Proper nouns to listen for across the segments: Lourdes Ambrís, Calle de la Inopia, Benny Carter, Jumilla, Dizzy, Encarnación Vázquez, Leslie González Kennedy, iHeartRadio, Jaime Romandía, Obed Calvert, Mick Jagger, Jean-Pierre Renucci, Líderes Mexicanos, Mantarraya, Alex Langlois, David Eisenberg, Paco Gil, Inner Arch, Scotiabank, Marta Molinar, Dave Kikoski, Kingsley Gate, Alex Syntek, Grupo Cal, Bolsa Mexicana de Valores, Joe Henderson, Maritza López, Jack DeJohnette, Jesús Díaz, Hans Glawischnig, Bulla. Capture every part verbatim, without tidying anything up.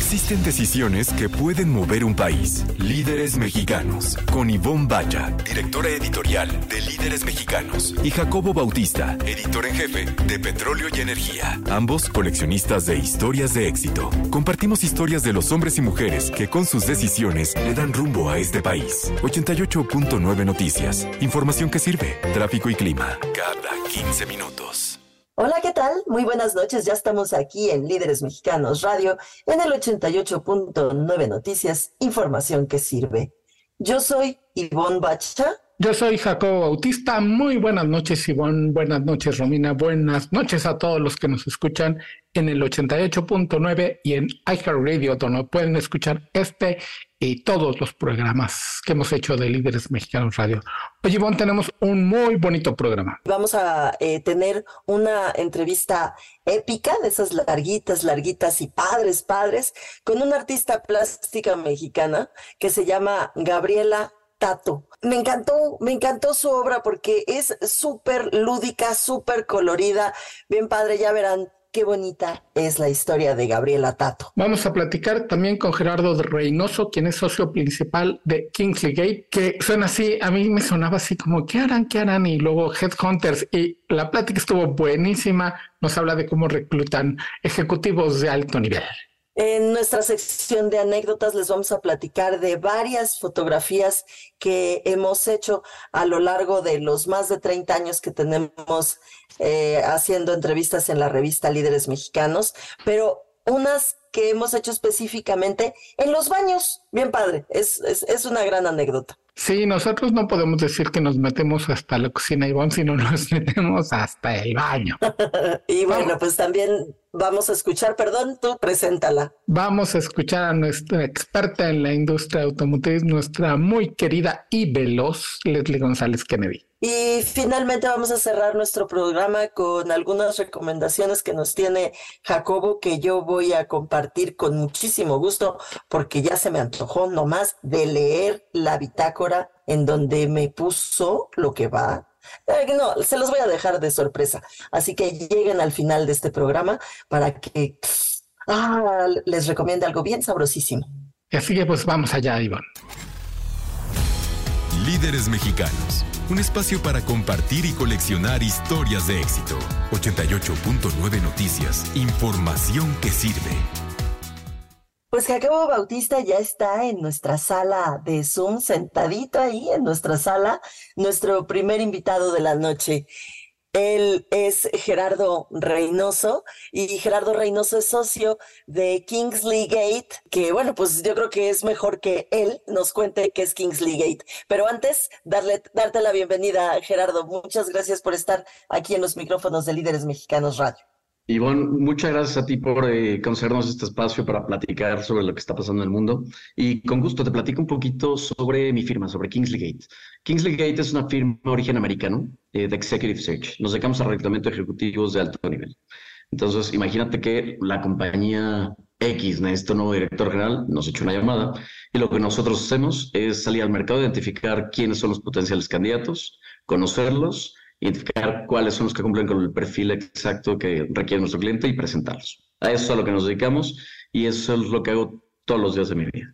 Existen decisiones que pueden mover un país. Líderes mexicanos, con Ivonne Bacha, directora editorial de Líderes Mexicanos, y Jacobo Bautista, editor en jefe de Petróleo y Energía, ambos coleccionistas de historias de éxito. Compartimos historias de los hombres y mujeres que con sus decisiones le dan rumbo a este país. ochenta y ocho punto nueve Noticias. Información que sirve. Tráfico y clima. Cada quince minutos. Hola, ¿qué tal? Muy buenas noches. Ya estamos aquí en Líderes Mexicanos Radio, en el ochenta y ocho punto nueve Noticias, información que sirve. Yo soy Ivonne Bacha. Yo soy Jacobo Bautista. Muy buenas noches, Ivonne. Buenas noches, Romina. Buenas noches a todos los que nos escuchan en el ochenta y ocho punto nueve y en iHeartRadio, donde pueden escuchar este y todos los programas que hemos hecho de Líderes Mexicanos Radio. Oye, Ivonne, tenemos un muy bonito programa. Vamos a eh, tener una entrevista épica, de esas larguitas, larguitas y padres, padres, con una artista plástica mexicana que se llama Gabriela Tatto. Me encantó, me encantó su obra porque es súper lúdica, súper colorida. Bien padre, ya verán qué bonita es la historia de Gabriela Tatto. Vamos a platicar también con Gerardo Reynoso, quien es socio principal de Kingsley Gate, que suena así, a mí me sonaba así como, ¿qué harán, qué harán? Y luego Headhunters, y la plática estuvo buenísima. Nos habla de cómo reclutan ejecutivos de alto nivel. En nuestra sección de anécdotas les vamos a platicar de varias fotografías que hemos hecho a lo largo de los más de treinta años que tenemos eh, haciendo entrevistas en la revista Líderes Mexicanos, pero unas que hemos hecho específicamente en los baños. Bien padre, es, es, es una gran anécdota. Sí, nosotros no podemos decir que nos metemos hasta la cocina, Ivonne, sino nos metemos hasta el baño. Y bueno, pues también vamos a escuchar, perdón, tú preséntala. Vamos a escuchar a nuestra experta en la industria automotriz, nuestra muy querida y veloz Leslie González Kennedy. Y finalmente vamos a cerrar nuestro programa con algunas recomendaciones que nos tiene Jacobo, que yo voy a compartir con muchísimo gusto porque ya se me antojó nomás de leer la bitácora en donde me puso lo que va. Eh, no, se los voy a dejar de sorpresa. Así que lleguen al final de este programa para que pff, ah, les recomiende algo bien sabrosísimo. Así que pues vamos allá, Iván. Líderes Mexicanos, un espacio para compartir y coleccionar historias de éxito. ochenta y ocho punto nueve Noticias, información que sirve. Pues Jacobo Bautista ya está en nuestra sala de Zoom, sentadito ahí en nuestra sala, nuestro primer invitado de la noche. Él es Gerardo Reynoso, y Gerardo Reynoso es socio de Kingsley Gate, que bueno, pues yo creo que es mejor que él nos cuente qué es Kingsley Gate. Pero antes, darle, darte la bienvenida, Gerardo. Muchas gracias por estar aquí en los micrófonos de Líderes Mexicanos Radio. Ivonne, muchas gracias a ti por eh, concedernos este espacio para platicar sobre lo que está pasando en el mundo. Y con gusto te platico un poquito sobre mi firma, sobre Kingsley Gate. Kingsley Gate es una firma de origen americano eh, de Executive Search. Nos dedicamos al reclutamiento de ejecutivos de alto nivel. Entonces, imagínate que la compañía X necesita un nuevo director general, nos echa una llamada, y lo que nosotros hacemos es salir al mercado, identificar quiénes son los potenciales candidatos, conocerlos, identificar cuáles son los que cumplen con el perfil exacto que requiere nuestro cliente y presentarlos. A eso es a lo que nos dedicamos y eso es lo que hago todos los días de mi vida.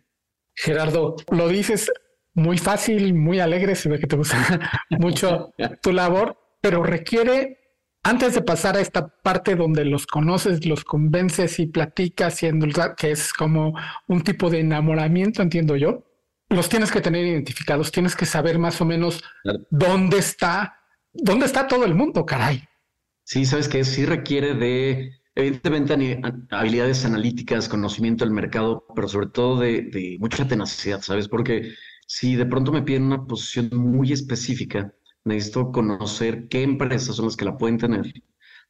Gerardo, lo dices muy fácil, muy alegre, se ve que te gusta mucho tu labor, pero requiere, antes de pasar a esta parte donde los conoces, los convences y platicas, y endulzar, que es como un tipo de enamoramiento, entiendo yo, los tienes que tener identificados, tienes que saber más o menos dónde está ¿Dónde está todo el mundo, caray? Sí, sabes que sí requiere de, evidentemente, habilidades analíticas, conocimiento del mercado, pero sobre todo de, de mucha tenacidad, ¿sabes? Porque si de pronto me piden una posición muy específica, necesito conocer qué empresas son las que la pueden tener,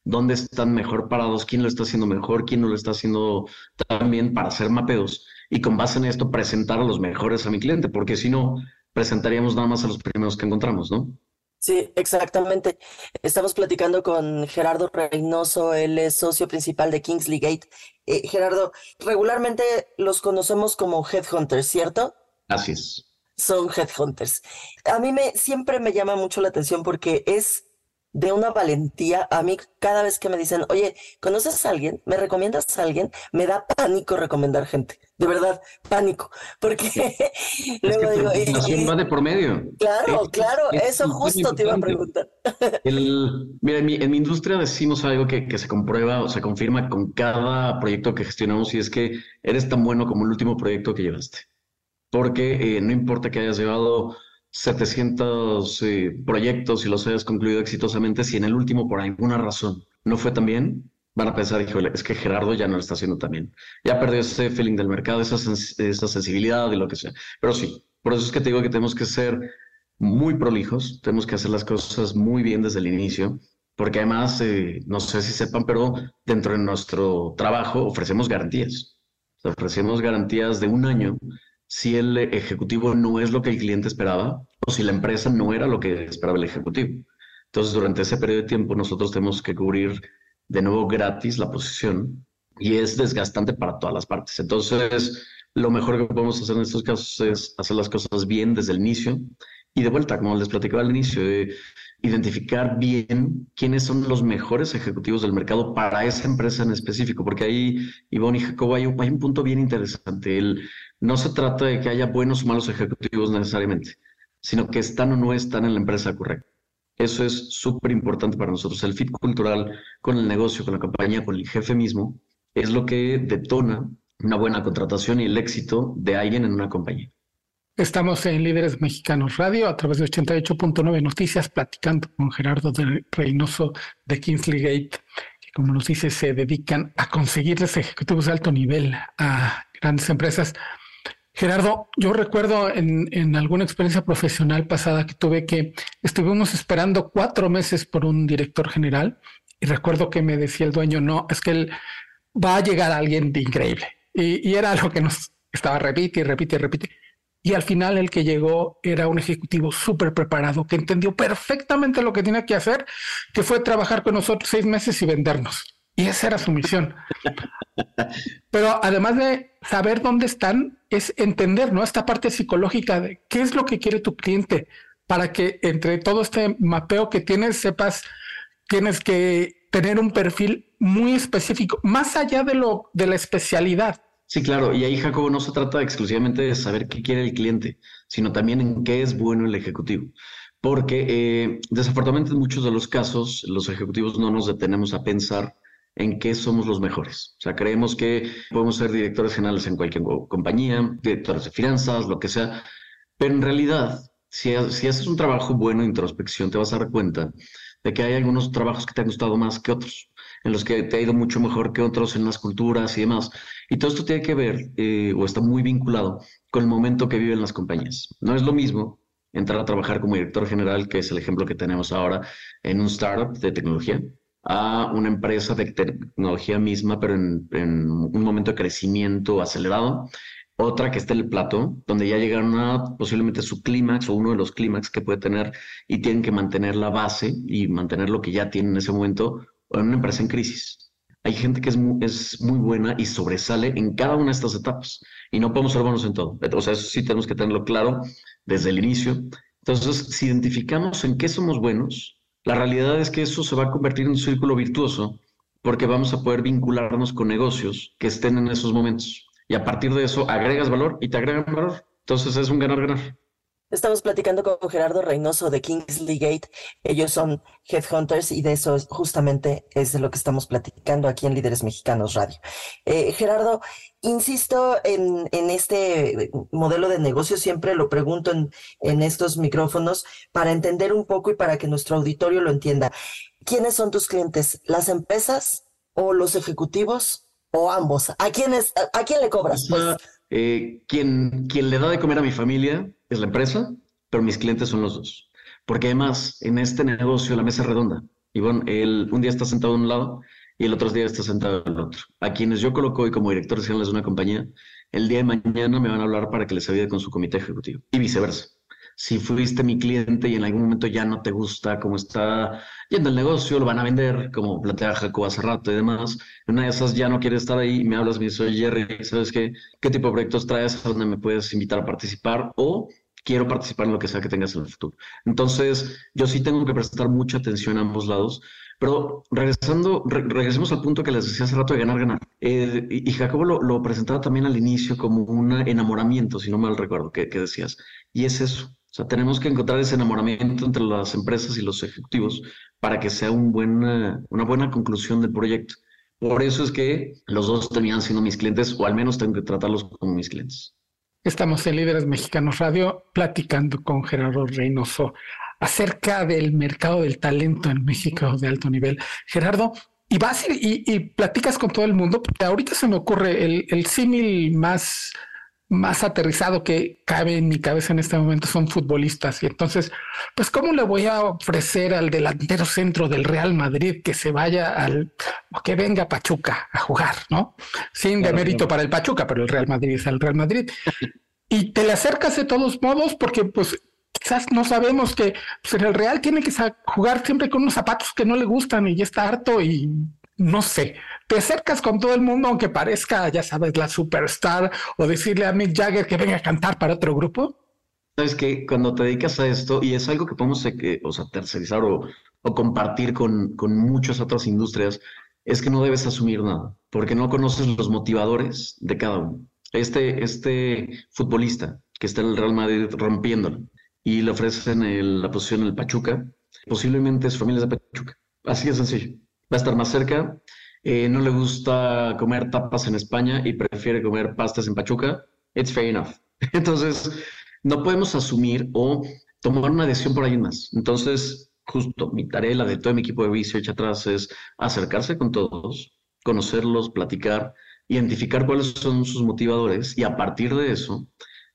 dónde están mejor parados, quién lo está haciendo mejor, quién no lo está haciendo tan bien, para hacer mapeos y con base en esto presentar a los mejores a mi cliente, porque si no, presentaríamos nada más a los primeros que encontramos, ¿no? Sí, exactamente. Estamos platicando con Gerardo Reynoso, él es socio principal de Kingsley Gate. Eh, Gerardo, regularmente los conocemos como headhunters, ¿cierto? Así es. Son headhunters. A mí me, siempre me llama mucho la atención porque es de una valentía. A mí cada vez que me dicen, oye, ¿conoces a alguien? ¿Me recomiendas a alguien? Me da pánico recomendar gente, de verdad, pánico, porque luego digo... va de por medio. Claro, es, claro, es, eso es justo te iba a preguntar. El, mira, en mi, en mi industria decimos algo que, que se comprueba o se confirma con cada proyecto que gestionamos, y es que eres tan bueno como el último proyecto que llevaste, porque eh, no importa que hayas llevado setecientos eh, proyectos y los hayas concluido exitosamente, si en el último por alguna razón no fue tan bien, van a pensar, híjole, es que Gerardo ya no lo está haciendo tan bien, ya perdió ese feeling del mercado, esa, sens- esa sensibilidad y lo que sea. Pero sí, por eso es que te digo que tenemos que ser muy prolijos, tenemos que hacer las cosas muy bien desde el inicio, porque además, eh, no sé si sepan, pero dentro de nuestro trabajo ofrecemos garantías, o sea, ofrecemos garantías de un año si el ejecutivo no es lo que el cliente esperaba o si la empresa no era lo que esperaba el ejecutivo. Entonces, durante ese periodo de tiempo, nosotros tenemos que cubrir de nuevo gratis la posición y es desgastante para todas las partes. Entonces, lo mejor que podemos hacer en estos casos es hacer las cosas bien desde el inicio y de vuelta, como les platicaba al inicio, eh, identificar bien quiénes son los mejores ejecutivos del mercado para esa empresa en específico, porque ahí, Ivonne y Jacobo, hay un, hay un punto bien interesante. El, no se trata de que haya buenos o malos ejecutivos necesariamente, sino que están o no están en la empresa correcta. Eso es súper importante para nosotros. El fit cultural con el negocio, con la compañía, con el jefe mismo, es lo que detona una buena contratación y el éxito de alguien en una compañía. Estamos en Líderes Mexicanos Radio a través de ochenta y ocho punto nueve Noticias, platicando con Gerardo Reynoso de Kingsley Gate, que, como nos dice, se dedican a conseguirles ejecutivos de alto nivel a grandes empresas. Gerardo, yo recuerdo en, en alguna experiencia profesional pasada que tuve que estuvimos esperando cuatro meses por un director general y recuerdo que me decía el dueño, no, es que él va a llegar a alguien de increíble. Y, y era lo que nos estaba repite y repite y repite. Y al final el que llegó era un ejecutivo súper preparado que entendió perfectamente lo que tenía que hacer, que fue trabajar con nosotros seis meses y vendernos. Y esa era su misión. Pero además de saber dónde están, es entender, ¿no?, esta parte psicológica de qué es lo que quiere tu cliente, para que entre todo este mapeo que tienes, sepas, tienes que tener un perfil muy específico, más allá de lo de la especialidad. Sí, claro. Y ahí, Jacobo, no se trata exclusivamente de saber qué quiere el cliente, sino también en qué es bueno el ejecutivo. Porque eh, desafortunadamente en muchos de los casos los ejecutivos no nos detenemos a pensar en qué somos los mejores. O sea, creemos que podemos ser directores generales en cualquier compañía, directores de finanzas, lo que sea, pero en realidad, si, si haces un trabajo bueno de introspección, te vas a dar cuenta de que hay algunos trabajos que te han gustado más que otros, en los que te ha ido mucho mejor que otros, en las culturas y demás. Y todo esto tiene que ver, eh, o está muy vinculado, con el momento que viven las compañías. No es lo mismo entrar a trabajar como director general, que es el ejemplo que tenemos ahora, en un startup de tecnología, a una empresa de tecnología misma, pero en, en un momento de crecimiento acelerado. Otra que está en el plato, donde ya llegaron a posiblemente su clímax o uno de los clímax que puede tener y tienen que mantener la base y mantener lo que ya tienen en ese momento, o en una empresa en crisis. Hay gente que es muy, es muy buena y sobresale en cada una de estas etapas y no podemos ser buenos en todo. O sea, eso sí tenemos que tenerlo claro desde el inicio. Entonces, si identificamos en qué somos buenos, la realidad es que eso se va a convertir en un círculo virtuoso porque vamos a poder vincularnos con negocios que estén en esos momentos. Y a partir de eso agregas valor y te agregan valor. Entonces es un ganar-ganar. Estamos platicando con Gerardo Reynoso de Kingsley Gate. Ellos son headhunters y de eso es, justamente es de lo que estamos platicando aquí en Líderes Mexicanos Radio. Eh, Gerardo, insisto en, en este modelo de negocio, siempre lo pregunto en, en estos micrófonos para entender un poco y para que nuestro auditorio lo entienda. ¿Quiénes son tus clientes? ¿Las empresas o los ejecutivos o ambos? ¿A quién, es, a, a quién le cobras? Pues, eh, quien, quien le da de comer a mi familia es la empresa, pero mis clientes son los dos. Porque además, en este negocio, la mesa es redonda. Y bueno, él un día está sentado de un lado y el otro día está sentado del otro. A quienes yo coloco hoy como directores generales de una compañía, el día de mañana me van a hablar para que les ayude con su comité ejecutivo. Y viceversa. Si fuiste mi cliente y en algún momento ya no te gusta cómo está yendo el negocio, lo van a vender, como plantea Jacobo hace rato y demás, una de esas ya no quiere estar ahí y me hablas, me dice, oye, Jerry, ¿sabes qué? ¿Qué tipo de proyectos traes? ¿A dónde me puedes invitar a participar? O quiero participar en lo que sea que tengas en el futuro. Entonces, yo sí tengo que prestar mucha atención a ambos lados. Pero regresando, re- regresemos al punto que les decía hace rato de ganar, ganar. Eh, y, y Jacobo lo, lo presentaba también al inicio como un enamoramiento, si no mal recuerdo, que, que decías. Y es eso. O sea, tenemos que encontrar ese enamoramiento entre las empresas y los ejecutivos para que sea un buen, una buena conclusión del proyecto. Por eso es que los dos terminan siendo mis clientes, o al menos tengo que tratarlos como mis clientes. Estamos en Líderes Mexicanos Radio platicando con Gerardo Reynoso acerca del mercado del talento en México de alto nivel. Gerardo, y vas y, y, y platicas con todo el mundo. Ahorita se me ocurre el, el símil más, más aterrizado que cabe en mi cabeza en este momento son futbolistas. Y entonces, pues, ¿cómo le voy a ofrecer al delantero centro del Real Madrid que se vaya al, o que venga a Pachuca a jugar, ¿no? Sin demérito para el Pachuca, pero el Real Madrid es el Real Madrid. Y te le acercas de todos modos porque, pues, quizás no sabemos que pues, en el Real tiene que jugar siempre con unos zapatos que no le gustan y ya está harto y no sé. Te acercas con todo el mundo, aunque parezca, ya sabes, la superstar, o decirle a Mick Jagger que venga a cantar para otro grupo. Sabes que cuando te dedicas a esto, y es algo que podemos o sea, tercerizar o, o compartir con, con muchas otras industrias, es que no debes asumir nada, porque no conoces los motivadores de cada uno. Este, este futbolista que está en el Real Madrid rompiéndolo, y le ofrecen el, la posición en el Pachuca, posiblemente su familia es de Pachuca. Así de sencillo. Va a estar más cerca, eh, no le gusta comer tapas en España y prefiere comer pastas en Pachuca. It's fair enough. Entonces, no podemos asumir o tomar una decisión por alguien más. Entonces, justo mi tarea, la de todo mi equipo de research atrás, es acercarse con todos, conocerlos, platicar, identificar cuáles son sus motivadores y a partir de eso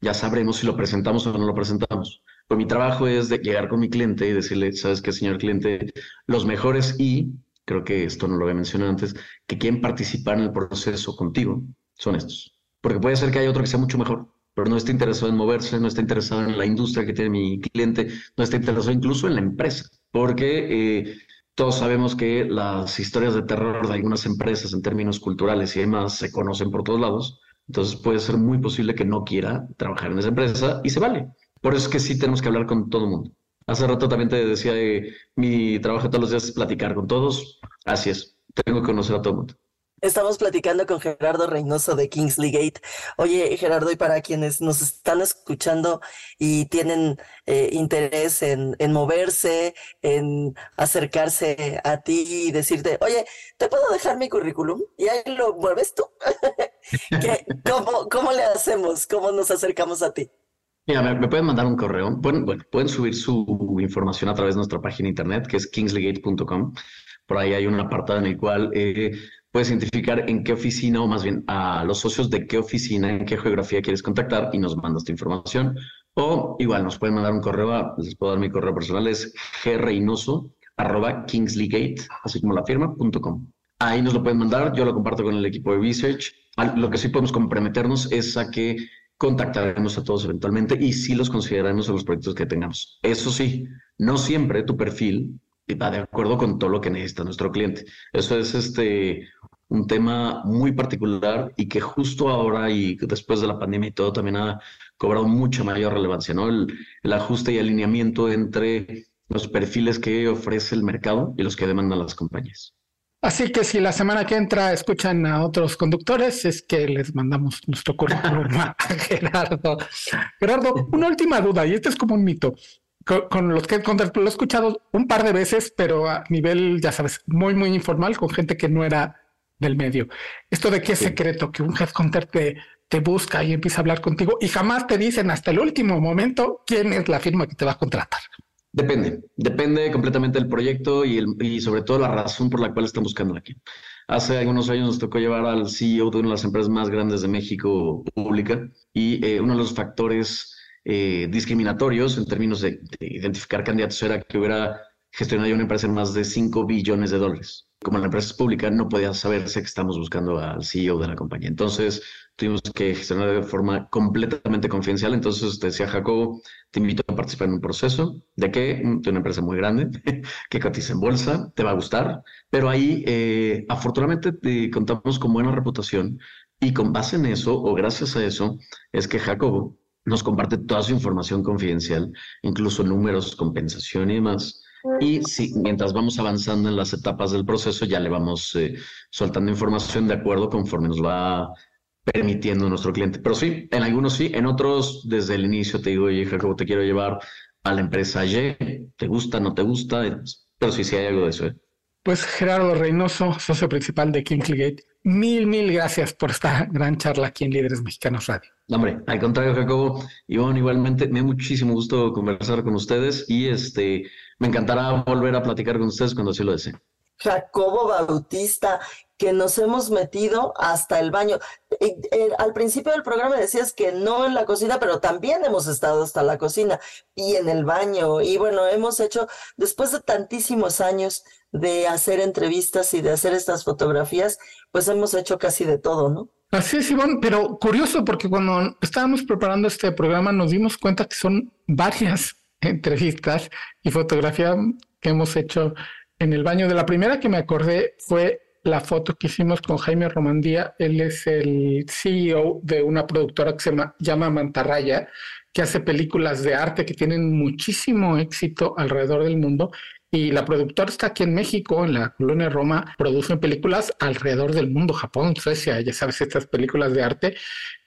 ya sabremos si lo presentamos o no lo presentamos. Pues mi trabajo es de llegar con mi cliente y decirle, ¿sabes qué, señor cliente? Los mejores, y creo que esto no lo había mencionado antes, que quieren participar en el proceso contigo, son estos. Porque puede ser que haya otro que sea mucho mejor, pero no está interesado en moverse, no está interesado en la industria que tiene mi cliente, no está interesado incluso en la empresa. Porque eh, todos sabemos que las historias de terror de algunas empresas en términos culturales y demás se conocen por todos lados. Entonces puede ser muy posible que no quiera trabajar en esa empresa y se vale. Por eso es que sí tenemos que hablar con todo el mundo. Hace rato también te decía eh, mi trabajo todos los días es platicar con todos. Así es, tengo que conocer a todo el mundo. Estamos platicando con Gerardo Reynoso de Kingsley Gate. Oye, Gerardo, y para quienes nos están escuchando y tienen eh, interés en, en moverse, en acercarse a ti y decirte, oye, ¿te puedo dejar mi currículum? Y ahí lo mueves tú. ¿Qué, cómo, ¿Cómo le hacemos? ¿Cómo nos acercamos a ti? Mira, me, me pueden mandar un correo. Pueden, bueno, pueden subir su información a través de nuestra página de internet, que es kingsley gate punto com. Por ahí hay un apartado en el cual eh, puedes identificar en qué oficina, o más bien a los socios de qué oficina, en qué geografía quieres contactar, y nos mandas tu información. O igual nos pueden mandar un correo, a, les puedo dar mi correo personal, es g reynoso arroba kingsley gate, así como la firma punto com. Ahí nos lo pueden mandar, yo lo comparto con el equipo de research. Lo que sí podemos comprometernos es a que contactaremos a todos eventualmente y sí los consideraremos en los proyectos que tengamos. Eso sí, no siempre tu perfil va de acuerdo con todo lo que necesita nuestro cliente. Eso es este un tema muy particular y que justo ahora y después de la pandemia y todo también ha cobrado mucha mayor relevancia, ¿no? El, el ajuste y alineamiento entre los perfiles que ofrece el mercado y los que demandan las compañías. Así que si la semana que entra escuchan a otros conductores, es que les mandamos nuestro currículum a Gerardo. Gerardo, una última duda, y este es como un mito, con, con los que lo he escuchado un par de veces, pero a nivel, ya sabes, muy, muy informal, con gente que no era del medio. ¿Esto de qué es secreto? Que un headhunter te, te busca y empieza a hablar contigo y jamás te dicen hasta el último momento quién es la firma que te va a contratar. Depende, depende completamente del proyecto y, el, y sobre todo la razón por la cual están buscando aquí. Hace algunos años nos tocó llevar al C E O de una de las empresas más grandes de México pública y eh, uno de los factores eh, discriminatorios en términos de, de identificar candidatos era que hubiera gestionado una empresa en más de cinco billones de dólares. Como la empresa es pública, no podía saberse que estamos buscando al C E O de la compañía. Entonces, tuvimos que gestionar de forma completamente confidencial. Entonces, te decía Jacobo, te invito a participar en un proceso de que de una empresa muy grande que cotiza en bolsa, te va a gustar. Pero ahí, eh, afortunadamente, te contamos con buena reputación y con base en eso, o gracias a eso, es que Jacobo nos comparte toda su información confidencial, incluso números, compensación y demás. Y sí, mientras vamos avanzando en las etapas del proceso, ya le vamos eh, soltando información de acuerdo conforme nos va permitiendo nuestro cliente. Pero sí, en algunos sí, en otros desde el inicio te digo, oye, Jacobo, te quiero llevar a la empresa Y, ¿te gusta, no te gusta? Pero sí, sí hay algo de eso, ¿eh? Pues Gerardo Reynoso, socio principal de Kingsley Gate, mil, mil gracias por esta gran charla aquí en Líderes Mexicanos Radio. No, hombre, al contrario, Jacobo. Ivonne, igualmente, me da muchísimo gusto conversar con ustedes y este me encantará volver a platicar con ustedes cuando así lo deseen. Jacobo Bautista, que nos hemos metido hasta el baño. Eh, eh, al principio del programa decías que no en la cocina, pero también hemos estado hasta la cocina y en el baño. Y bueno, hemos hecho, después de tantísimos años de hacer entrevistas y de hacer estas fotografías, pues hemos hecho casi de todo, ¿no? Así es, Ivonne, pero curioso porque cuando estábamos preparando este programa nos dimos cuenta que son varias entrevistas y fotografía que hemos hecho en el baño. De la primera que me acordé fue la foto que hicimos con Jaime Romandía. Él es el C E O de una productora que se llama Mantarraya, que hace películas de arte que tienen muchísimo éxito alrededor del mundo. Y la productora está aquí en México, en la colonia Roma, producen películas alrededor del mundo, Japón, Suecia, ya sabes, estas películas de arte.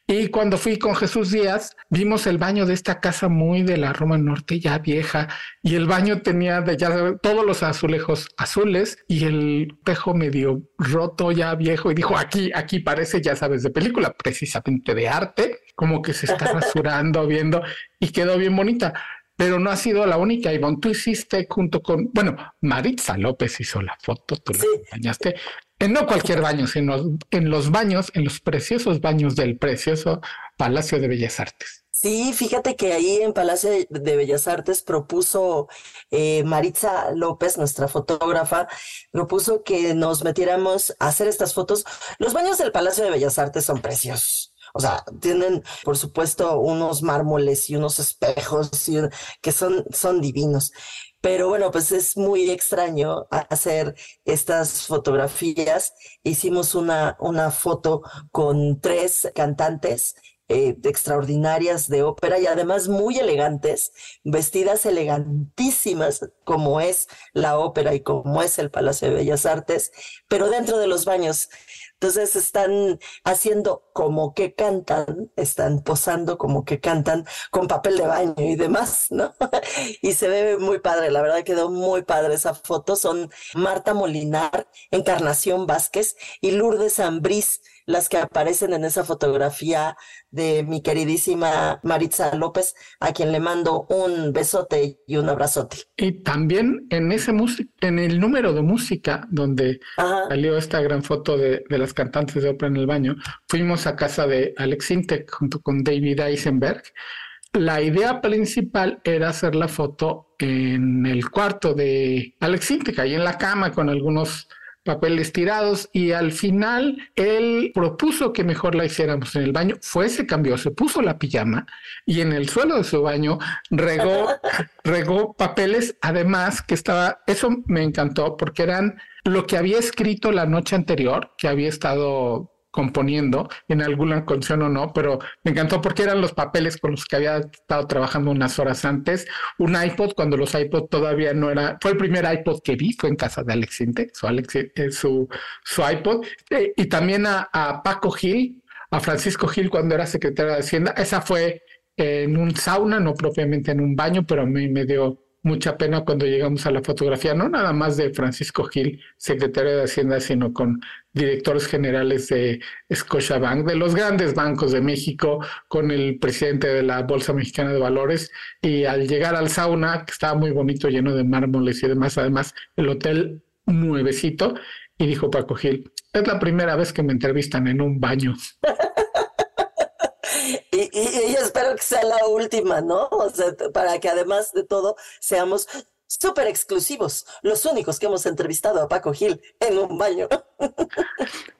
Y cuando fui con Jesús Díaz, vimos el baño de esta casa muy de la Roma Norte, ya vieja, y el baño tenía de ya todos los azulejos azules y el tejo medio roto, ya viejo, y dijo, aquí, aquí parece, ya sabes, de película, precisamente de arte, como que se está rasurando, viendo, y quedó bien bonita. Pero no ha sido la única, Ivonne. Tú hiciste junto con, bueno, Maritza López hizo la foto, tú la acompañaste. En no cualquier baño, sino en los baños, en los preciosos baños del precioso Palacio de Bellas Artes. Sí, fíjate que ahí en Palacio de Bellas Artes propuso eh, Maritza López, nuestra fotógrafa, propuso que nos metiéramos a hacer estas fotos. Los baños del Palacio de Bellas Artes son preciosos. O sea, tienen, por supuesto, unos mármoles y unos espejos y, que son, son divinos. Pero bueno, pues es muy extraño hacer estas fotografías. Hicimos una, una foto con tres cantantes eh, extraordinarias de ópera y además muy elegantes, vestidas elegantísimas, como es la ópera y como es el Palacio de Bellas Artes, pero dentro de los baños. Entonces están haciendo como que cantan, están posando como que cantan con papel de baño y demás, ¿no? Y se ve muy padre, la verdad quedó muy padre esa foto. Son Marta Molinar, Encarnación Vázquez y Lourdes Ambrís las que aparecen en esa fotografía de mi queridísima Maritza López, a quien le mando un besote y un abrazote. Y también en ese música, en el número de música donde Ajá. salió esta gran foto de, de las cantantes de ópera en el baño, fuimos a casa de Alex Syntek junto con David Eisenberg. La idea principal era hacer la foto en el cuarto de Alex Syntek, ahí en la cama con algunos papeles tirados, y al final él propuso que mejor la hiciéramos en el baño. Fue, se cambió, se puso la pijama y en el suelo de su baño regó, regó papeles, además que estaba, eso me encantó porque eran lo que había escrito la noche anterior, que había estado componiendo en alguna canción o no, pero me encantó porque eran los papeles con los que había estado trabajando unas horas antes. Un iPod, cuando los iPod todavía no era, fue el primer iPod que vi, fue en casa de Alex Syntek, su, Alex, eh, su, su iPod, eh, y también a, a Paco Gil, a Francisco Gil cuando era secretario de Hacienda. Esa fue eh, en un sauna, no propiamente en un baño, pero a mí me dio mucha pena cuando llegamos a la fotografía, no nada más de Francisco Gil, secretario de Hacienda, sino con directores generales de Scotiabank, de los grandes bancos de México, con el presidente de la Bolsa Mexicana de Valores. Y al llegar al sauna, que estaba muy bonito, lleno de mármoles y demás, además el hotel nuevecito, y dijo Paco Gil, es la primera vez que me entrevistan en un baño. Y, y, y espero que sea la última, ¿no? O sea, para que además de todo seamos súper exclusivos, los únicos que hemos entrevistado a Paco Gil en un baño.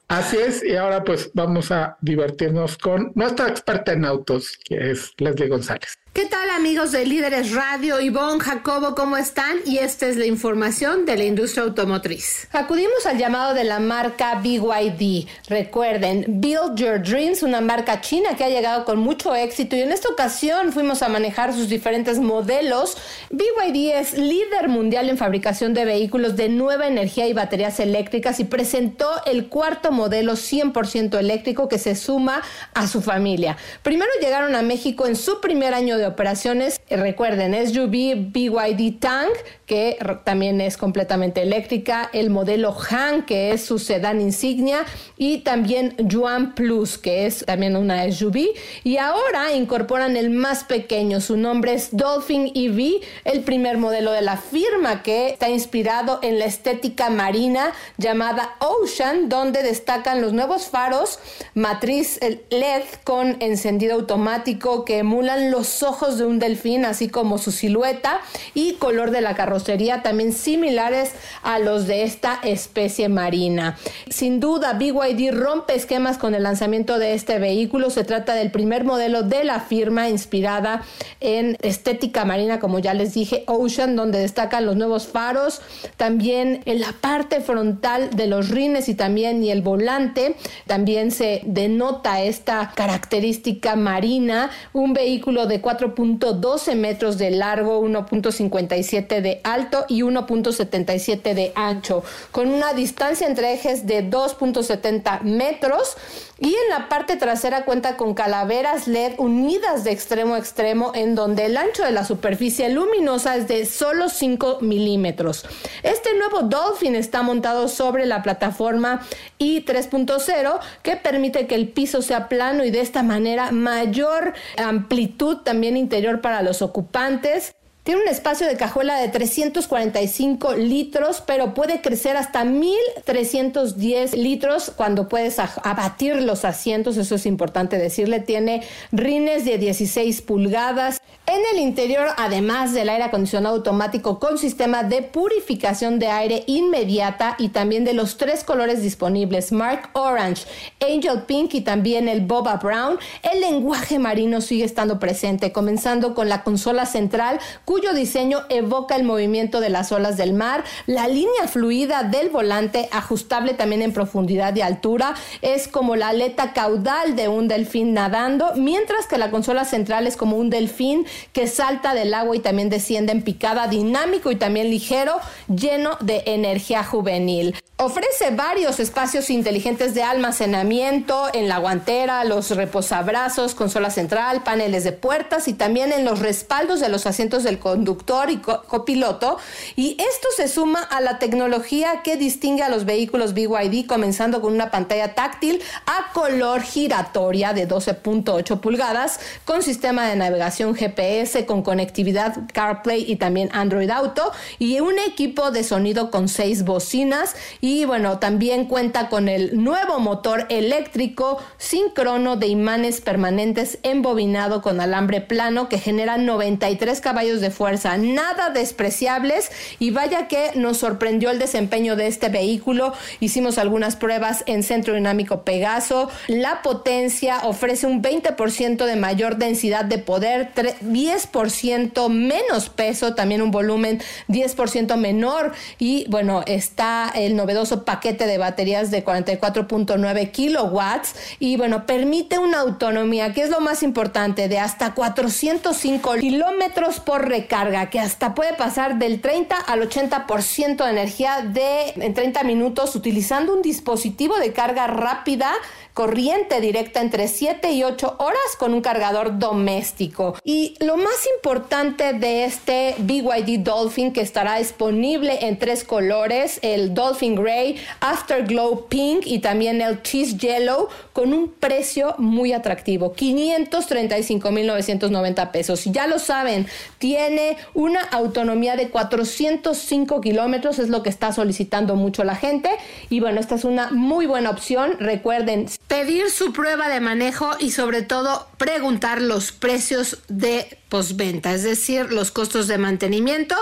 Así es, y ahora pues vamos a divertirnos con nuestra experta en autos, que es Leslie González. ¿Qué tal, amigos de Líderes Radio? Ivonne, Jacobo, ¿cómo están? Y esta es la información de la industria automotriz. Acudimos al llamado de la marca B Y D. Recuerden, Build Your Dreams, una marca china que ha llegado con mucho éxito, y en esta ocasión fuimos a manejar sus diferentes modelos. B Y D es líder mundial en fabricación de vehículos de nueva energía y baterías eléctricas, y presentó el cuarto modelo cien por ciento eléctrico que se suma a su familia. Primero llegaron a México en su primer año de operaciones. Recuerden, S U V B Y D Tang, que también es completamente eléctrica, el modelo Han, que es su sedán insignia, y también Yuan Plus, que es también una S U V, y ahora incorporan el más pequeño, su nombre es Dolphin E V, el primer modelo de la firma, que está inspirado en la estética marina llamada Ocean, donde destacan los nuevos faros, matriz L E D con encendido automático que emulan los ojos de un delfín, así como su silueta, y color de la carrocería también similares a los de esta especie marina. Sin duda, B Y D rompe esquemas con el lanzamiento de este vehículo. Se trata del primer modelo de la firma inspirada en estética marina, como ya les dije, Ocean, donde destacan los nuevos faros, también en la parte frontal de los rines y también y el volante, también se denota esta característica marina. Un vehículo de cuatro cuatro punto doce metros de largo, uno punto cincuenta y siete de alto y uno punto setenta y siete de ancho, con una distancia entre ejes de dos punto setenta metros, y en la parte trasera cuenta con calaveras L E D unidas de extremo a extremo, en donde el ancho de la superficie luminosa es de solo cinco milímetros. Este nuevo Dolphin está montado sobre la plataforma I tres punto cero, que permite que el piso sea plano y de esta manera mayor amplitud también interior para los ocupantes. Tiene un espacio de cajuela de trescientos cuarenta y cinco litros, pero puede crecer hasta mil trescientos diez litros cuando puedes abatir los asientos, eso es importante decirle. Tiene rines de dieciséis pulgadas. En el interior, además del aire acondicionado automático con sistema de purificación de aire inmediata, y también de los tres colores disponibles, Mark Orange, Angel Pink y también el Boba Brown, el lenguaje marino sigue estando presente, comenzando con la consola central, cuyo diseño evoca el movimiento de las olas del mar. La línea fluida del volante, ajustable también en profundidad y altura, es como la aleta caudal de un delfín nadando, mientras que la consola central es como un delfín que salta del agua y también desciende en picada, dinámico y también ligero, lleno de energía juvenil. Ofrece varios espacios inteligentes de almacenamiento en la guantera, los reposabrazos, consola central, paneles de puertas y también en los respaldos de los asientos del conductor y co- copiloto. Y esto se suma a la tecnología que distingue a los vehículos B Y D, comenzando con una pantalla táctil a color giratoria de doce punto ocho pulgadas, con sistema de navegación G P S, con conectividad CarPlay y también Android Auto, y un equipo de sonido con seis bocinas. Y bueno, también cuenta con el nuevo motor eléctrico sincrono de imanes permanentes, embobinado con alambre plano, que genera noventa y tres caballos de fuerza, nada despreciables. Y vaya que nos sorprendió el desempeño de este vehículo. Hicimos algunas pruebas en Centro Dinámico Pegaso. La potencia ofrece un veinte por ciento de mayor densidad de poder, diez por ciento menos peso, también un volumen diez por ciento menor, y bueno, está el novedoso paquete de baterías de cuarenta y cuatro punto nueve kilowatts, y bueno, permite una autonomía, que es lo más importante, de hasta cuatrocientos cinco kilómetros por recarga, que hasta puede pasar del treinta al ochenta por ciento de energía de, en treinta minutos, utilizando un dispositivo de carga rápida, corriente directa, entre siete y ocho horas, con un cargador doméstico. Y lo más importante de este B Y D Dolphin, que estará disponible en tres colores, el Dolphin Grey, Afterglow Pink y también el Cheese Yellow, con un precio muy atractivo, quinientos treinta y cinco mil novecientos noventa pesos. Ya lo saben, tiene una autonomía de cuatrocientos cinco kilómetros, es lo que está solicitando mucho la gente, y bueno, esta es una muy buena opción. Recuerden, pedir su prueba de manejo y sobre todo preguntar los precios de postventa, es decir, los costos de mantenimiento.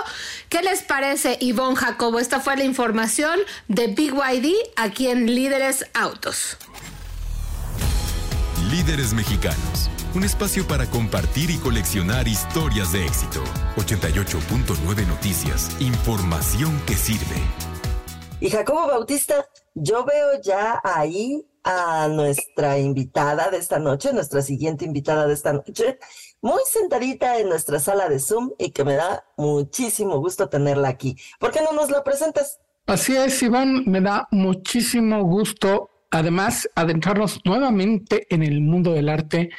¿Qué les parece, Ivonne, Jacobo? Esta fue la información de B Y D aquí en Líderes Autos. Líderes mexicanos, un espacio para compartir y coleccionar historias de éxito. ochenta y ocho punto nueve Noticias, información que sirve. Y Jacobo Bautista, yo veo ya ahí a nuestra invitada de esta noche, nuestra siguiente invitada de esta noche, muy sentadita en nuestra sala de Zoom, y que me da muchísimo gusto tenerla aquí. ¿Por qué no nos la presentas? Así es, Iván, me da muchísimo gusto, además, adentrarnos nuevamente en el mundo del arte.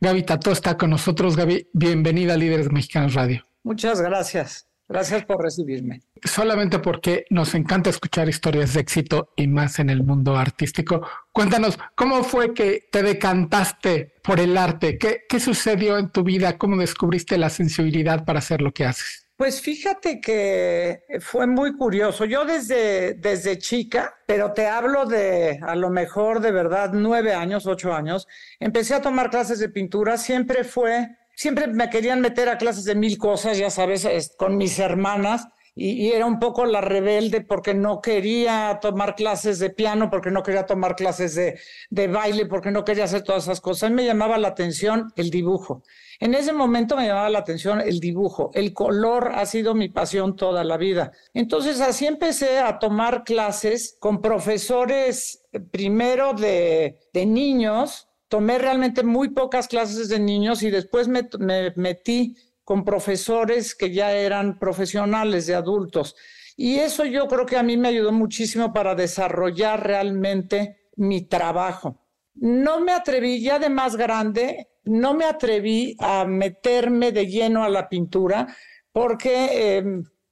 Gaby Tatto está con nosotros. Gaby, bienvenida a Líderes Mexicanos Radio. Muchas gracias. Gracias por recibirme. Solamente porque nos encanta escuchar historias de éxito y más en el mundo artístico. Cuéntanos, ¿cómo fue que te decantaste por el arte? ¿Qué, qué sucedió en tu vida? ¿Cómo descubriste la sensibilidad para hacer lo que haces? Pues fíjate que fue muy curioso. Yo desde, desde chica, pero te hablo de a lo mejor de verdad nueve años, ocho años, empecé a tomar clases de pintura. Siempre fue... Siempre me querían meter a clases de mil cosas, ya sabes, con mis hermanas, y, y era un poco la rebelde porque no quería tomar clases de piano, porque no quería tomar clases de, de baile, porque no quería hacer todas esas cosas. A mí me llamaba la atención el dibujo. En ese momento me llamaba la atención el dibujo. El color ha sido mi pasión toda la vida. Entonces así empecé a tomar clases con profesores, primero de, de niños. Tomé realmente muy pocas clases de niños y después me, me metí con profesores que ya eran profesionales de adultos. Y eso yo creo que a mí me ayudó muchísimo para desarrollar realmente mi trabajo. No me atreví, ya de más grande, no me atreví a meterme de lleno a la pintura porque eh,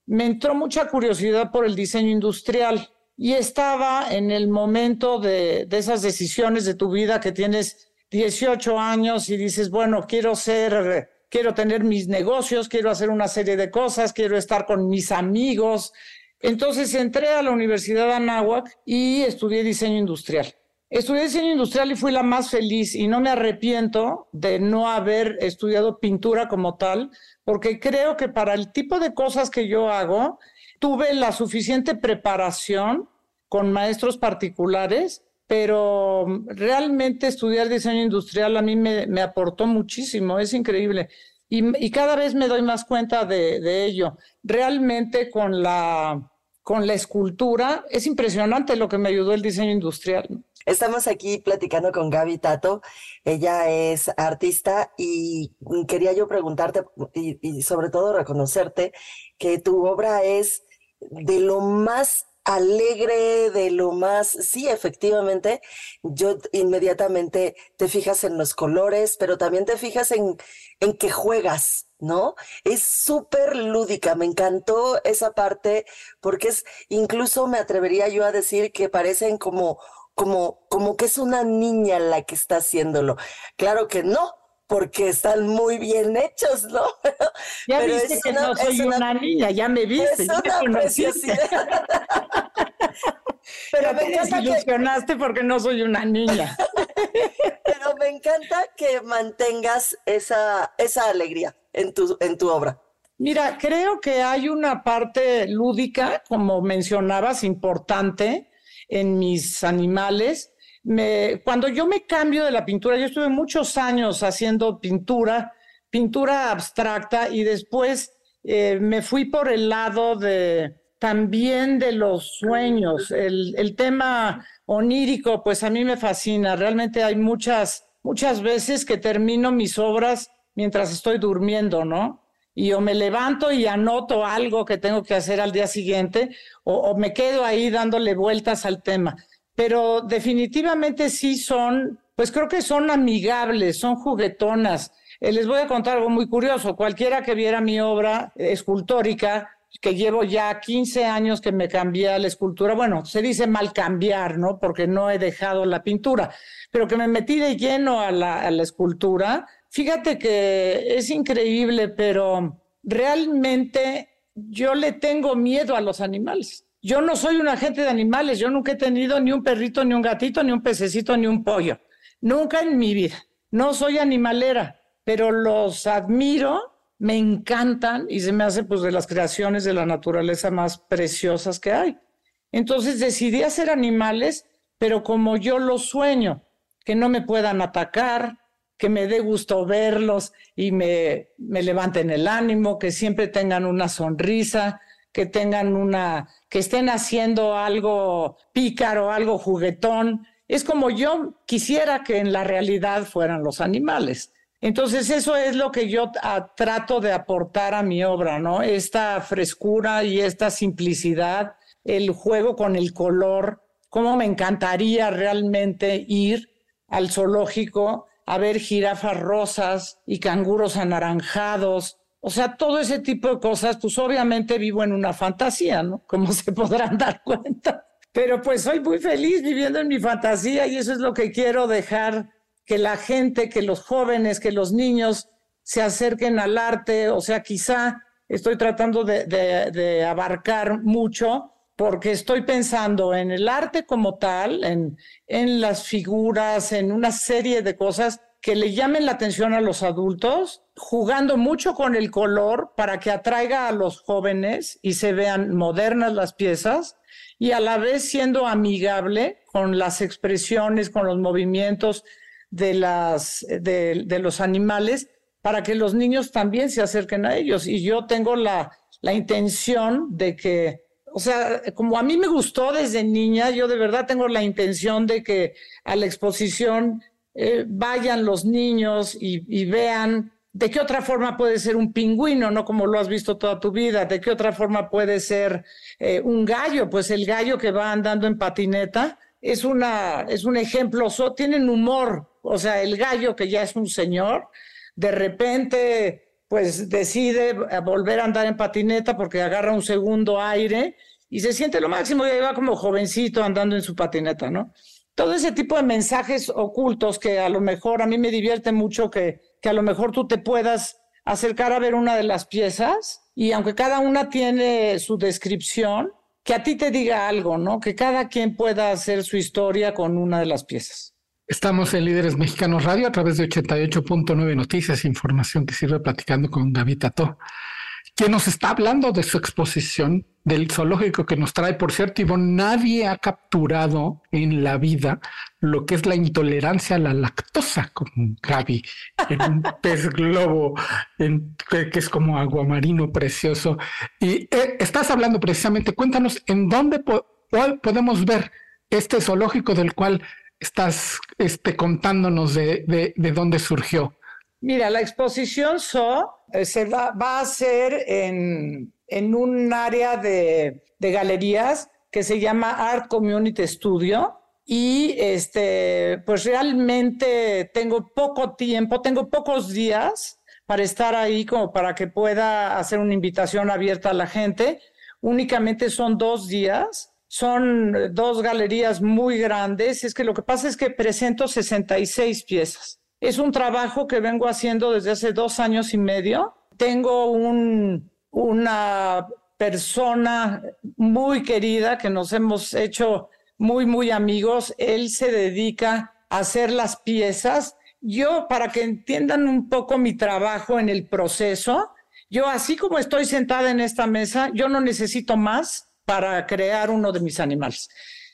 me entró mucha curiosidad por el diseño industrial. Y estaba en el momento de, de esas decisiones de tu vida que tienes dieciocho años y dices, bueno, quiero ser, quiero tener mis negocios, quiero hacer una serie de cosas, quiero estar con mis amigos. Entonces entré a la Universidad de Anáhuac y estudié diseño industrial. Estudié diseño industrial y fui la más feliz y no me arrepiento de no haber estudiado pintura como tal, porque creo que para el tipo de cosas que yo hago, tuve la suficiente preparación con maestros particulares, pero realmente estudiar diseño industrial a mí me, me aportó muchísimo, es increíble. Y, y cada vez me doy más cuenta de, de ello. Realmente con la, con la escultura es impresionante lo que me ayudó el diseño industrial, ¿no? Estamos aquí platicando con Gaby Tatto, ella es artista, y quería yo preguntarte y, y sobre todo reconocerte que tu obra es de lo más alegre, de lo más... Sí, efectivamente, yo inmediatamente te fijas en los colores, pero también te fijas en, en que juegas, ¿no? Es súper lúdica, me encantó esa parte porque es, incluso me atrevería yo a decir que parecen como... Como, como que es una niña la que está haciéndolo. Claro que no, porque están muy bien hechos, ¿no? Ya pero viste que una, no soy una, una niña, ya me viste. Es una preciosidad. Pero ya me te encanta desilusionaste que... porque no soy una niña. Pero me encanta que mantengas esa, esa alegría en tu, en tu obra. Mira, creo que hay una parte lúdica, como mencionabas, importante, en mis animales. Me, cuando yo me cambio de la pintura, yo estuve muchos años haciendo pintura, pintura abstracta, y después eh, me fui por el lado de, también de los sueños. El, el tema onírico, pues a mí me fascina. Realmente hay muchas, muchas veces que termino mis obras mientras estoy durmiendo, ¿no? Y o me levanto y anoto algo que tengo que hacer al día siguiente, o, o me quedo ahí dándole vueltas al tema. Pero definitivamente sí son, pues creo que son amigables, son juguetonas. Eh, les voy a contar algo muy curioso. Cualquiera que viera mi obra escultórica, que llevo ya quince años que me cambié a la escultura, bueno, se dice mal cambiar, ¿no? Porque no he dejado la pintura, pero que me metí de lleno a la, a la escultura. Fíjate que es increíble, pero realmente yo le tengo miedo a los animales. Yo no soy un agente de animales, yo nunca he tenido ni un perrito, ni un gatito, ni un pececito, ni un pollo. Nunca en mi vida. No soy animalera, pero los admiro, me encantan y se me hace pues de las creaciones de la naturaleza más preciosas que hay. Entonces decidí hacer animales, pero como yo los sueño, que no me puedan atacar, que me dé gusto verlos y me, me levanten el ánimo, que siempre tengan una sonrisa, que tengan una, que estén haciendo algo pícaro, algo juguetón. Es como yo quisiera que en la realidad fueran los animales. Entonces eso es lo que yo a, trato de aportar a mi obra, ¿no? Esta frescura y esta simplicidad, el juego con el color. Cómo me encantaría realmente ir al zoológico a ver jirafas rosas y canguros anaranjados. O sea, todo ese tipo de cosas, pues obviamente vivo en una fantasía, ¿no? Como se podrán dar cuenta. Pero pues soy muy feliz viviendo en mi fantasía y eso es lo que quiero dejar, que la gente, que los jóvenes, que los niños se acerquen al arte. O sea, quizá estoy tratando de, de, de abarcar mucho porque estoy pensando en el arte como tal, en, en las figuras, en una serie de cosas que le llamen la atención a los adultos, jugando mucho con el color para que atraiga a los jóvenes y se vean modernas las piezas y a la vez siendo amigable con las expresiones, con los movimientos de, las, de, de los animales para que los niños también se acerquen a ellos. Y yo tengo la, la intención de que, o sea, como a mí me gustó desde niña, yo de verdad tengo la intención de que a la exposición Eh, vayan los niños y, y vean de qué otra forma puede ser un pingüino, no como lo has visto toda tu vida, de qué otra forma puede ser eh, un gallo. Pues el gallo que va andando en patineta es, una, es un ejemplo, so, tienen humor. O sea, el gallo que ya es un señor, de repente pues decide volver a andar en patineta porque agarra un segundo aire y se siente lo máximo y ahí va como jovencito andando en su patineta, ¿no? Todo ese tipo de mensajes ocultos que a lo mejor a mí me divierte mucho que, que a lo mejor tú te puedas acercar a ver una de las piezas y aunque cada una tiene su descripción, que a ti te diga algo, ¿no? Que cada quien pueda hacer su historia con una de las piezas. Estamos en Líderes Mexicanos Radio a través de ochenta y ocho punto nueve Noticias, información que sirve, platicando con Gaby Tatto, que nos está hablando de su exposición del zoológico que nos trae. Por cierto, Ivonne, nadie ha capturado en la vida lo que es la intolerancia a la lactosa, como Gaby, en un pez globo, en, que es como aguamarino precioso. Y eh, estás hablando precisamente, cuéntanos, ¿en dónde po- podemos ver este zoológico del cual estás este, contándonos de, de, de dónde surgió? Mira, la exposición Zoo eh, se va, va a hacer en, en un área de, de galerías que se llama Art Community Studio y este, pues realmente tengo poco tiempo, tengo pocos días para estar ahí como para que pueda hacer una invitación abierta a la gente. Únicamente son dos días, son dos galerías muy grandes. Es que lo que pasa es que presento sesenta y seis piezas. Es un trabajo que vengo haciendo desde hace dos años y medio. Tengo un, una persona muy querida que nos hemos hecho muy, muy amigos. Él se dedica a hacer las piezas. Yo, para que entiendan un poco mi trabajo en el proceso, yo así como estoy sentada en esta mesa, yo no necesito más para crear uno de mis animales.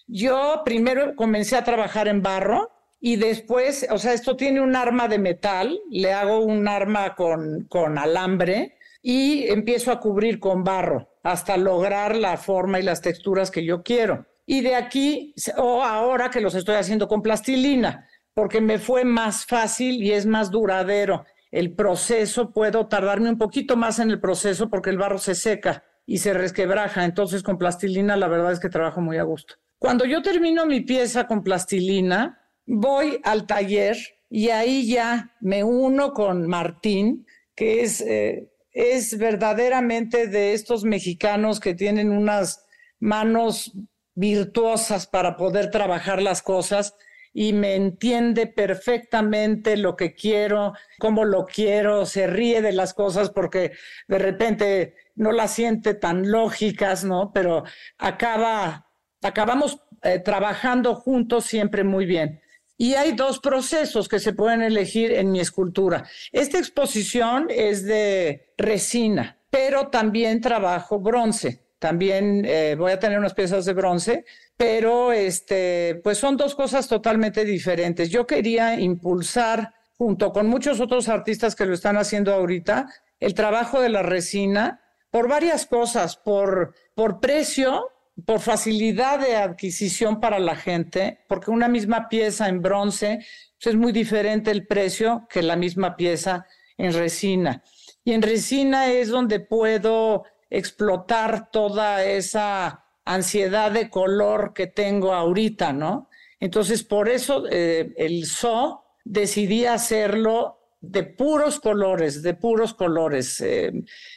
Yo primero comencé a trabajar en barro. Y después, o sea, esto tiene un arma de metal, le hago un arma con, con alambre y empiezo a cubrir con barro hasta lograr la forma y las texturas que yo quiero. Y de aquí, o ahora que los estoy haciendo con plastilina, porque me fue más fácil y es más duradero. El proceso, puedo tardarme un poquito más en el proceso porque el barro se seca y se resquebraja. Entonces con plastilina la verdad es que trabajo muy a gusto. Cuando yo termino mi pieza con plastilina, voy al taller y ahí ya me uno con Martín, que es, eh, es verdaderamente de estos mexicanos que tienen unas manos virtuosas para poder trabajar las cosas y me entiende perfectamente lo que quiero, cómo lo quiero, se ríe de las cosas porque de repente no las siente tan lógicas, ¿no? Pero acaba, acabamos eh, trabajando juntos siempre muy bien. Y hay dos procesos que se pueden elegir en mi escultura. Esta exposición es de resina, pero también trabajo bronce. También eh, voy a tener unas piezas de bronce, pero este, pues son dos cosas totalmente diferentes. Yo quería impulsar junto con muchos otros artistas que lo están haciendo ahorita, el trabajo de la resina, por varias cosas, por, por precio, por facilidad de adquisición para la gente, porque una misma pieza en bronce pues es muy diferente el precio que la misma pieza en resina. Y en resina es donde puedo explotar toda esa ansiedad de color que tengo ahorita, ¿no? Entonces, por eso eh, el S O decidí hacerlo de puros colores, de puros colores, eh,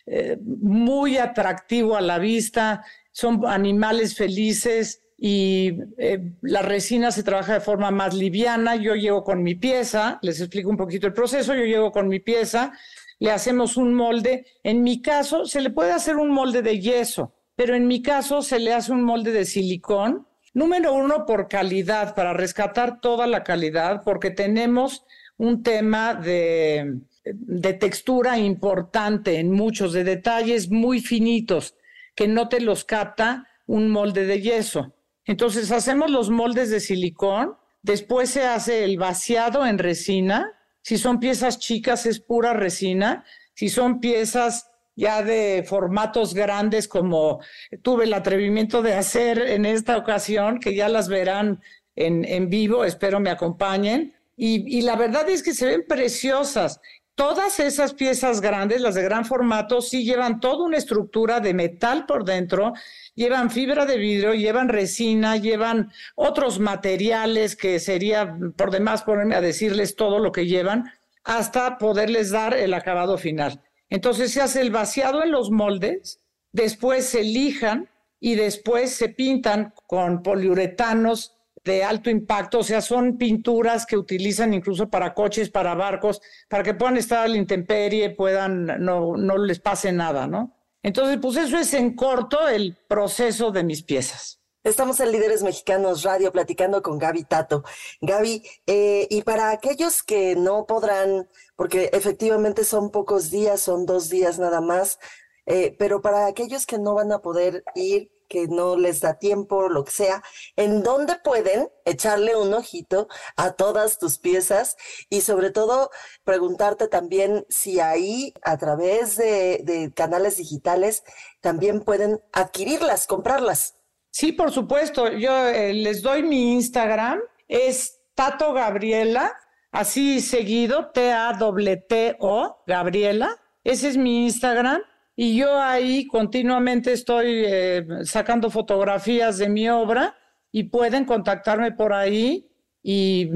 eh, muy atractivo a la vista, son animales felices y eh, la resina se trabaja de forma más liviana. Yo llego con mi pieza, les explico un poquito el proceso, yo llego con mi pieza, le hacemos un molde. En mi caso, se le puede hacer un molde de yeso, pero en mi caso se le hace un molde de silicón, número uno por calidad, para rescatar toda la calidad, porque tenemos un tema de, de textura importante en muchos, de detalles muy finitos que no te los capta un molde de yeso. Entonces hacemos los moldes de silicón, después se hace el vaciado en resina. Si son piezas chicas es pura resina, si son piezas ya de formatos grandes, como tuve el atrevimiento de hacer en esta ocasión, que ya las verán en, en vivo, espero me acompañen. Y, y la verdad es que se ven preciosas. Todas esas piezas grandes, las de gran formato, sí llevan toda una estructura de metal por dentro, llevan fibra de vidrio, llevan resina, llevan otros materiales que sería por demás ponerme a decirles todo lo que llevan hasta poderles dar el acabado final. Entonces se hace el vaciado en los moldes, después se lijan y después se pintan con poliuretanos de alto impacto, o sea, son pinturas que utilizan incluso para coches, para barcos, para que puedan estar a la intemperie, puedan, no, no les pase nada, ¿no? Entonces, pues eso es en corto el proceso de mis piezas. Estamos en Líderes Mexicanos Radio platicando con Gaby Tatto. Gaby, eh, y para aquellos que no podrán, porque efectivamente son pocos días, son dos días nada más, eh, pero para aquellos que no van a poder ir, que no les da tiempo, lo que sea, en dónde pueden echarle un ojito a todas tus piezas y sobre todo preguntarte también si ahí a través de, de canales digitales también pueden adquirirlas, comprarlas. Sí, por supuesto. Yo eh, les doy mi Instagram, es Tatto Gabriela, así seguido, T A T T O, Gabriela. Ese es mi Instagram. Y yo ahí continuamente estoy eh, sacando fotografías de mi obra y pueden contactarme por ahí y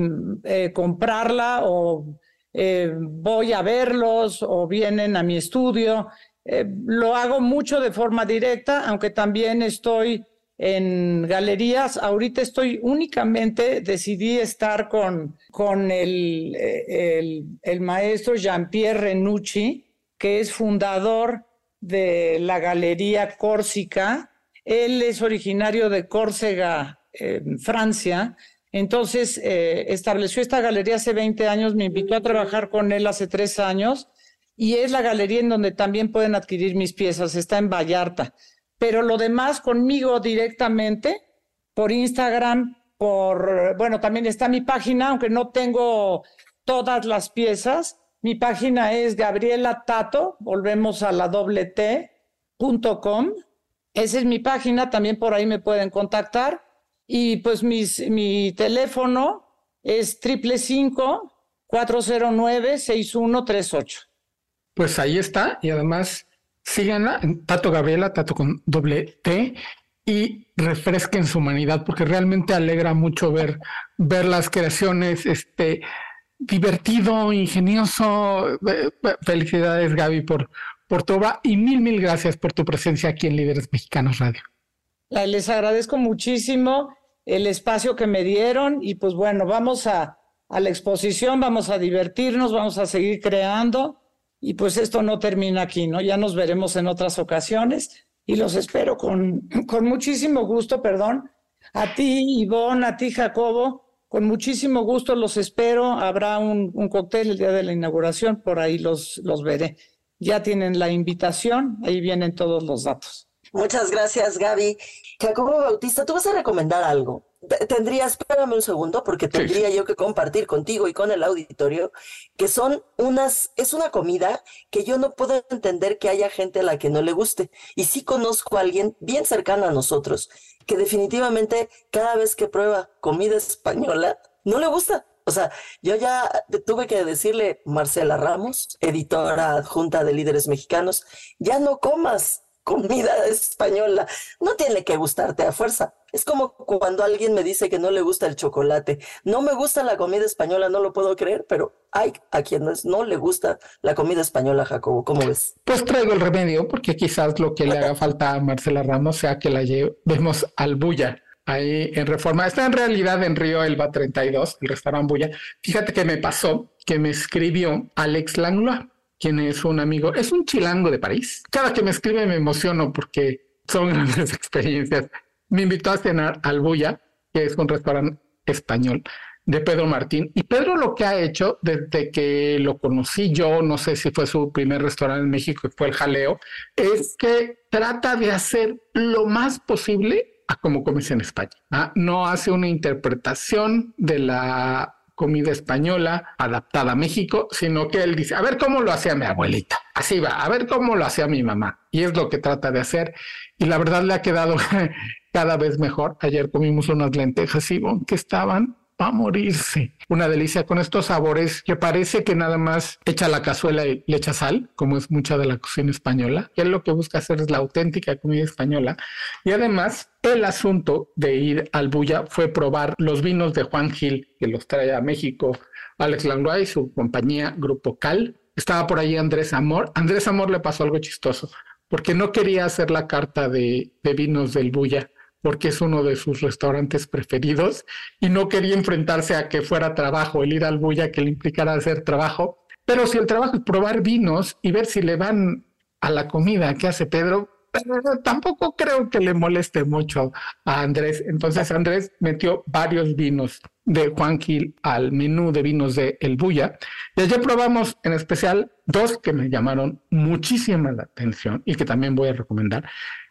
eh, comprarla o eh, voy a verlos o vienen a mi estudio. Eh, lo hago mucho de forma directa, aunque también estoy en galerías. Ahorita estoy únicamente, decidí estar con, con el, el, el maestro Jean-Pierre Renucci, que es fundador de la Galería Córsica. Él es originario de Córcega, eh, Francia. Entonces eh, estableció esta galería hace veinte años, me invitó a trabajar con él hace tres años y es la galería en donde también pueden adquirir mis piezas, está en Vallarta. Pero lo demás conmigo directamente, por Instagram, por bueno, también está mi página, aunque no tengo todas las piezas. Mi página es Gabriela Tatto, volvemos a la doble T, punto com. Esa es mi página, también por ahí me pueden contactar. Y pues mis, mi teléfono es cinco cinco cinco, cuatro cero nueve, seis uno tres ocho. Pues ahí está, y además síganla, Tatto Gabriela, Tatto con doble T, y refresquen su humanidad, porque realmente alegra mucho ver, ver las creaciones, este... divertido, ingenioso. Felicidades, Gaby, por, por tu obra y mil, mil gracias por tu presencia aquí en Líderes Mexicanos Radio. Les agradezco muchísimo el espacio que me dieron y pues bueno, vamos a, a la exposición, vamos a divertirnos, vamos a seguir creando y pues esto no termina aquí, ¿no? Ya nos veremos en otras ocasiones y los espero con, con muchísimo gusto, perdón, a ti, Ivonne, a ti, Jacobo. Con muchísimo gusto los espero. Habrá un, un cóctel el día de la inauguración, por ahí los, los veré. Ya tienen la invitación, ahí vienen todos los datos. Muchas gracias, Gaby. Jacobo Bautista, ¿tú vas a recomendar algo? tendría, espérame un segundo, porque tendría sí. yo que compartir contigo y con el auditorio, que son unas, es una comida que yo no puedo entender que haya gente a la que no le guste. Y sí conozco a alguien bien cercano a nosotros, que definitivamente cada vez que prueba comida española, no le gusta. O sea, yo ya tuve que decirle, Marcela Ramos, editora adjunta de Líderes Mexicanos, ya no comas comida española, no tiene que gustarte a fuerza. Es como cuando alguien me dice que no le gusta el chocolate. No me gusta la comida española, no lo puedo creer, pero hay a quienes no le gusta la comida española, Jacobo. ¿Cómo ves? Pues traigo el remedio, porque quizás lo que le haga falta a Marcela Ramos sea que la llevemos al Bulla. Ahí en Reforma, está en realidad en Río Elba treinta y dos, el restaurante Bulla. Fíjate que me pasó que me escribió Alex Langlois, quien es un amigo, es un chilango de París. Cada que me escribe me emociono porque son grandes experiencias. Me invitó a cenar al Bulla, que es un restaurante español de Pedro Martín. Y Pedro lo que ha hecho desde que lo conocí yo, no sé si fue su primer restaurante en México y fue el jaleo, es que trata de hacer lo más posible a como comes en España. ¿Ah? No hace una interpretación de la comida española adaptada a México, sino que él dice, a ver cómo lo hacía mi abuelita. Así va, a ver cómo lo hacía mi mamá. Y es lo que trata de hacer. Y la verdad le ha quedado cada vez mejor. Ayer comimos unas lentejas, Ivonne, que estaban a morirse. Una delicia con estos sabores que parece que nada más echa la cazuela y le echa sal, como es mucha de la cocina española. Él lo que busca hacer es la auténtica comida española. Y además, el asunto de ir al Bulla fue probar los vinos de Juan Gil, que los trae a México Alex Langlois y su compañía Grupo Cal. Estaba por ahí Andrés Amor. Andrés Amor le pasó algo chistoso, porque no quería hacer la carta de, de vinos del Bulla, porque es uno de sus restaurantes preferidos y no quería enfrentarse a que fuera trabajo, el ir al Bulla que le implicara hacer trabajo. Pero si el trabajo es probar vinos y ver si le van a la comida que hace Pedro, pero tampoco creo que le moleste mucho a Andrés. Entonces Andrés metió varios vinos de Juan Gil al menú de vinos de El Bulla. Y ayer probamos en especial dos que me llamaron muchísima la atención y que también voy a recomendar,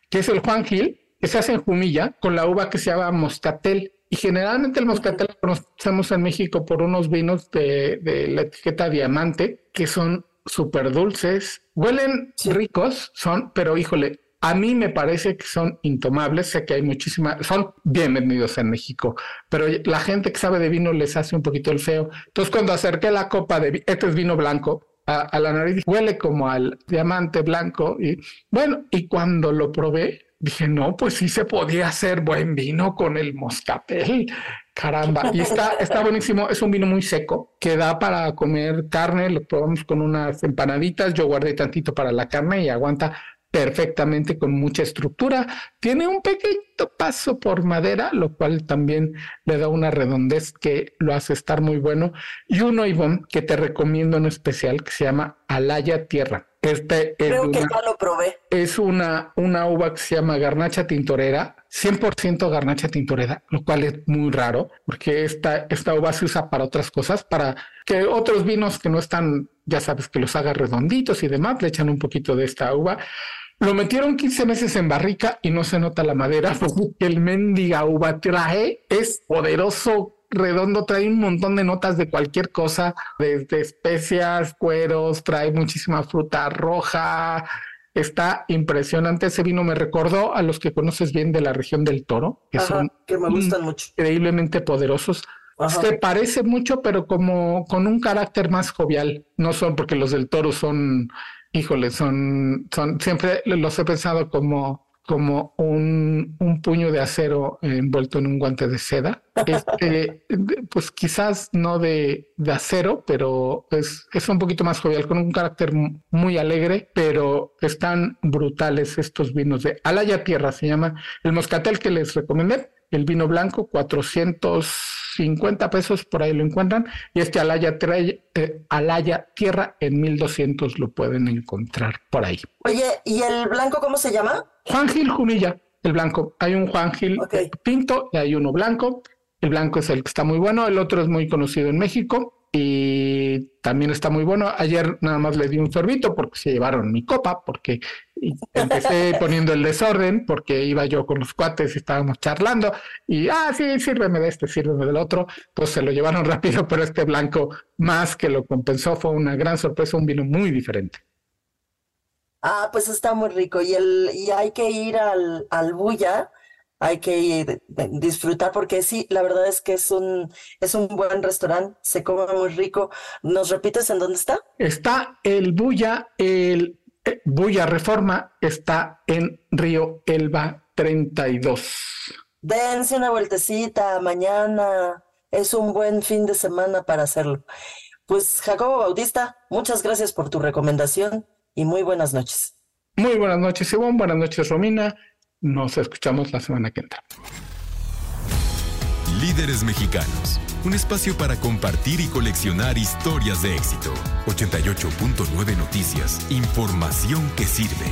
que es el Juan Gil, que se hace en Jumilla con la uva que se llama moscatel. Y generalmente el moscatel lo conocemos en México por unos vinos de, de la etiqueta diamante, que son súper dulces, huelen sí. ricos, son, pero híjole, a mí me parece que son intomables. Sé que hay muchísimas, son bienvenidos en México, pero la gente que sabe de vino les hace un poquito el feo. Entonces cuando acerqué la copa de, este es vino blanco, a, a la nariz, huele como al diamante blanco. Y bueno, y cuando lo probé, dije, no, pues sí se podía hacer buen vino con el moscatel, caramba. Y está, está buenísimo, es un vino muy seco, que da para comer carne, lo probamos con unas empanaditas, yo guardé tantito para la carne y aguanta perfectamente con mucha estructura. Tiene un pequeñito paso por madera, lo cual también le da una redondez que lo hace estar muy bueno. Y uno, Ivonne, que te recomiendo en especial, que se llama Alaya Tierra. Este es Creo una, que ya lo probé. Es una, una uva que se llama garnacha tintorera, cien por ciento garnacha tintorera, lo cual es muy raro, porque esta, esta uva se usa para otras cosas, para que otros vinos que no están, ya sabes, que los haga redonditos y demás, le echan un poquito de esta uva. Lo metieron quince meses en barrica y no se nota la madera, porque el mendiga uva trae es poderoso, redondo, trae un montón de notas de cualquier cosa, desde especias, cueros, trae muchísima fruta roja. Está impresionante. Ese vino me recordó a los que conoces bien de la región del Toro, que Ajá, son que me gustan mucho. Increíblemente poderosos. Ajá. Se parece mucho, pero como con un carácter más jovial. No son, porque los del Toro son, híjole, son, son, siempre los he pensado como como un, un puño de acero envuelto en un guante de seda. Este, pues quizás no de, de acero, pero es, es un poquito más jovial, con un carácter muy alegre, pero están brutales estos vinos de Alaya Tierra, se llama el moscatel que les recomendé, el vino blanco, cuatrocientos cincuenta pesos, por ahí lo encuentran, y este Alaya, eh, Alaya Tierra en mil doscientos lo pueden encontrar por ahí. Oye, ¿y el blanco cómo se llama? Juan Gil Jumilla, el blanco. Hay un Juan Gil okay. pinto y hay uno blanco. El blanco es el que está muy bueno, el otro es muy conocido en México. y también está muy bueno. Ayer nada más le di un sorbito porque se llevaron mi copa, porque empecé poniendo el desorden, porque iba yo con los cuates y estábamos charlando, y ah, sí, sírveme de este, sírveme del otro, entonces se lo llevaron rápido, pero este blanco más que lo compensó, fue una gran sorpresa, un vino muy diferente. Ah, pues está muy rico, y, el, y hay que ir al, al Bulla, hay que ir, disfrutar, porque sí, la verdad es que es un es un buen restaurante, se come muy rico. ¿Nos repites en dónde está? Está el Bulla, el eh, Bulla Reforma, está en Río Elba treinta y dos. Dense una vueltecita, mañana es un buen fin de semana para hacerlo. Pues Jacobo Bautista, muchas gracias por tu recomendación y muy buenas noches. Muy buenas noches, Ivonne, buenas noches, Romina. Nos escuchamos la semana que entra. Líderes mexicanos, un espacio para compartir y coleccionar historias de éxito. ochenta y ocho punto nueve Noticias, información que sirve.